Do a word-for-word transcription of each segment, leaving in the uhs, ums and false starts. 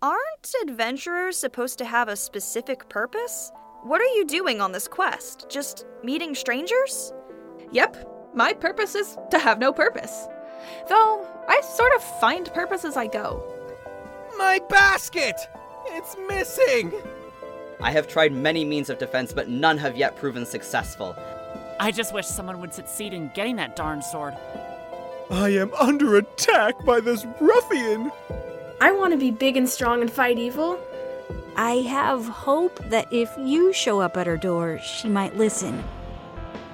Aren't adventurers supposed to have a specific purpose? What are you doing on this quest? Just meeting strangers? Yep, my purpose is to have no purpose. Though, I sort of find purpose as I go. My basket! It's missing! I have tried many means of defense, but none have yet proven successful. I just wish someone would succeed in getting that darn sword. I am under attack by this ruffian! I want to be big and strong and fight evil. I have hope that if you show up at her door, she might listen.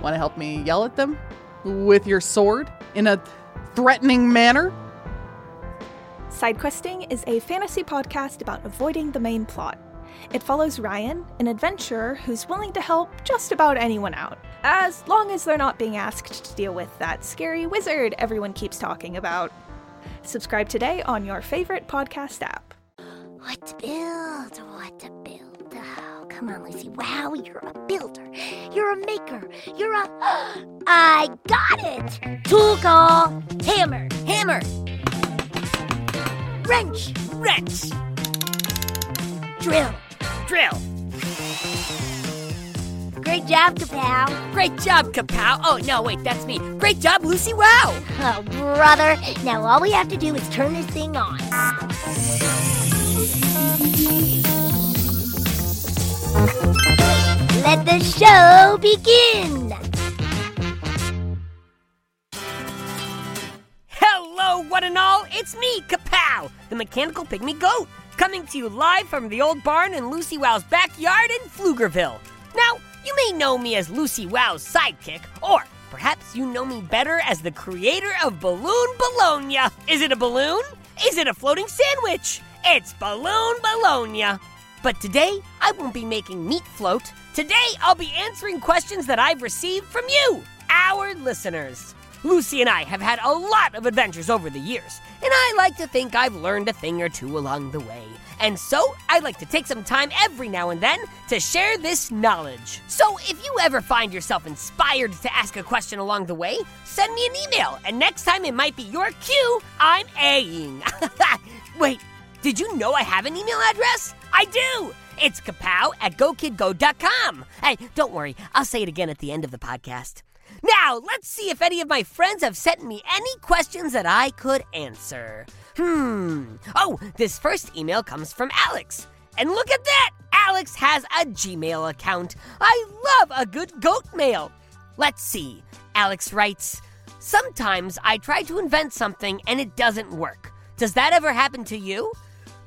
Want to help me yell at them? With your sword? In a threatening manner? Sidequesting is a fantasy podcast about avoiding the main plot. It follows Ryan, an adventurer who's willing to help just about anyone out, as long as they're not being asked to deal with that scary wizard everyone keeps talking about. Subscribe today on your favorite podcast app. What to build? What to build? Oh, come on, Lucy. Wow, you're a builder. You're a maker. You're a... I got it! Tool call. Hammer. Hammer. Wrench. Wrench. Drill. Drill. Great job, Kapow. Great job, Kapow. Oh, no, wait, that's me. Great job, Lucy Wow. Oh, brother. Now all we have to do is turn this thing on. Let the show begin. Hello, one and all. It's me, Kapow, the mechanical pygmy goat, coming to you live from the old barn in Lucy Wow's backyard in Pflugerville. Now, you may know me as Lucy Wow's sidekick, or perhaps you know me better as the creator of Balloon Bologna. Is it a balloon? Is it a floating sandwich? It's Balloon Bologna. But today, I won't be making meat float. Today, I'll be answering questions that I've received from you, our listeners. Lucy and I have had a lot of adventures over the years, and I like to think I've learned a thing or two along the way. And so, I like to take some time every now and then to share this knowledge. So, if you ever find yourself inspired to ask a question along the way, send me an email, and next time it might be your cue, I'm A-ing. Wait, did you know I have an email address? I do! It's kapow at go kid go dot com. Hey, don't worry, I'll say it again at the end of the podcast. Now, let's see if any of my friends have sent me any questions that I could answer. Hmm. Oh, this first email comes from Alex. And look at that! Alex has a Gmail account. I love a good goat mail. Let's see. Alex writes, "Sometimes I try to invent something and it doesn't work. Does that ever happen to you?"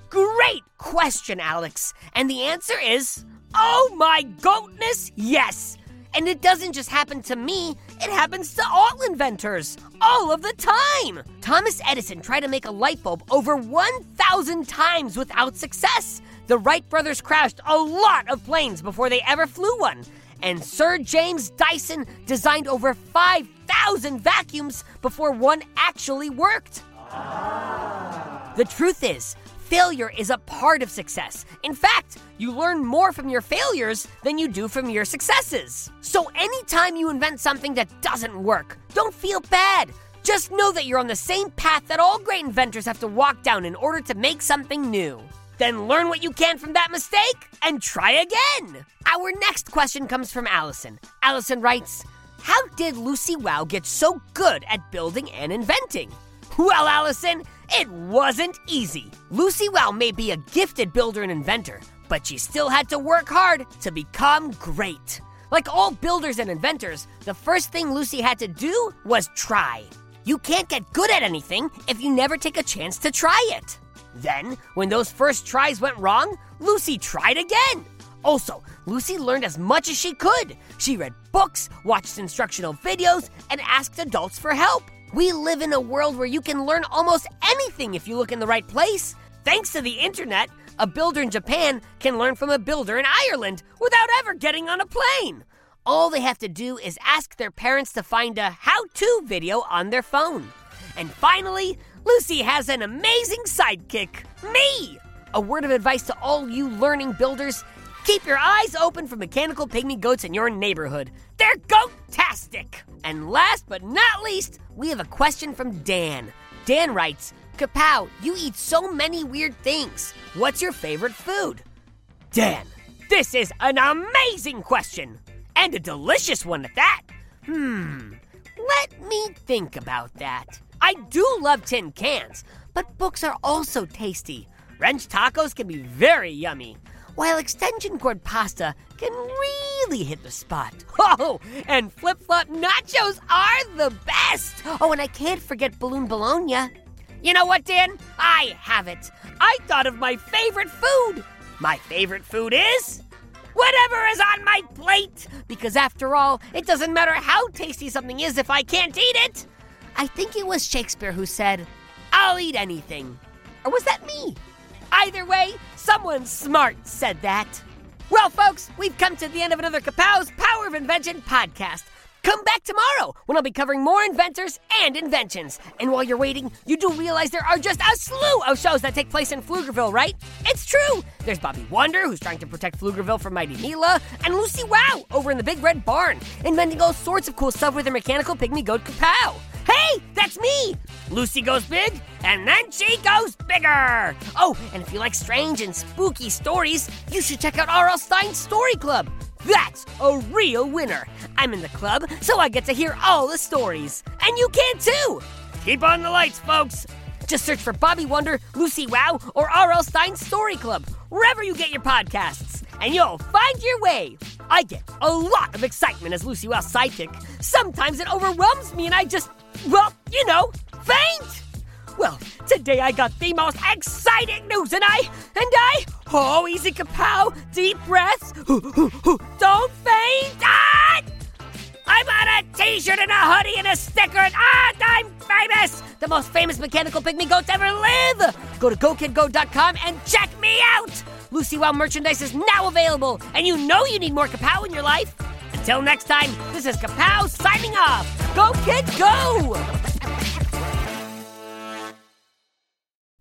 Great question, Alex. And the answer is, oh my goatness, yes. And it doesn't just happen to me, it happens to all inventors, all of the time. Thomas Edison tried to make a light bulb over one thousand times without success. The Wright brothers crashed a lot of planes before they ever flew one. And Sir James Dyson designed over five thousand vacuums before one actually worked. Ah. The truth is, failure is a part of success. In fact, you learn more from your failures than you do from your successes. So anytime you invent something that doesn't work, don't feel bad. Just know that you're on the same path that all great inventors have to walk down in order to make something new. Then learn what you can from that mistake and try again. Our next question comes from Allison. Allison writes, "How did Lucy Wow get so good at building and inventing?" Well, Allison, it wasn't easy. Lucy Wow may be a gifted builder and inventor, but she still had to work hard to become great. Like all builders and inventors, the first thing Lucy had to do was try. You can't get good at anything if you never take a chance to try it. Then, when those first tries went wrong, Lucy tried again. Also, Lucy learned as much as she could. She read books, watched instructional videos, and asked adults for help. We live in a world where you can learn almost anything if you look in the right place. Thanks to the internet, a builder in Japan can learn from a builder in Ireland without ever getting on a plane. All they have to do is ask their parents to find a how-to video on their phone. And finally, Lucy has an amazing sidekick, me! A word of advice to all you learning builders, keep your eyes open for mechanical pygmy goats in your neighborhood. They're goat-tastic! And last but not least, we have a question from Dan. Dan writes, Kapow, you eat so many weird things. What's your favorite food? Dan, this is an amazing question! And a delicious one at that. Hmm, let me think about that. I do love tin cans, but books are also tasty. Wrench tacos can be very yummy, while extension cord pasta can really hit the spot. Oh, and flip-flop nachos are the best. Oh, and I can't forget Balloon Bologna. You know what, Dan? I have it. I thought of my favorite food. My favorite food is... whatever is on my plate! Because after all, it doesn't matter how tasty something is if I can't eat it! I think it was Shakespeare who said, I'll eat anything. Or was that me? Either way, someone smart said that. Well, folks, we've come to the end of another Kapow's Power of Invention podcast. Come back tomorrow when I'll be covering more inventors and inventions. And while you're waiting, you do realize there are just a slew of shows that take place in Pflugerville, right? It's true. There's Bobby Wonder, who's trying to protect Pflugerville from Mighty Mila, and Lucy Wow over in the Big Red Barn, inventing all sorts of cool stuff with her mechanical pygmy goat Kapow. Hey, that's me! Lucy goes big, and then she goes bigger! Oh, and if you like strange and spooky stories, you should check out R L Stine's Story Club. That's a real winner. I'm in the club, so I get to hear all the stories. And you can too. Keep on the lights, folks. Just search for Bobby Wonder, Lucy Wow, or R L. Stine's Story Club, wherever you get your podcasts, and you'll find your way. I get a lot of excitement as Lucy Wow's sidekick. Sometimes it overwhelms me and I just, well, you know, faint. Well, today I got the most exciting news, and I, and I, oh, easy Kapow, deep breaths, don't faint, ah! I'm on a t-shirt and a hoodie and a sticker, and ah, I'm famous, the most famous mechanical pygmy goat to ever live. Go to Go Kid Go dot com and check me out. Lucy Wow merchandise is now available, and you know you need more Kapow in your life. Until next time, this is Kapow signing off. Go Kid Go!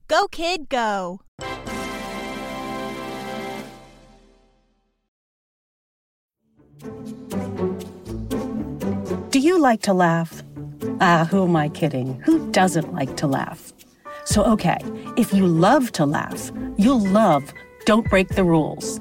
Go Kid Go! Do you like to laugh? Ah, who am I kidding? Who doesn't like to laugh? So, okay, if you love to laugh, you'll love Don't Break the Rules.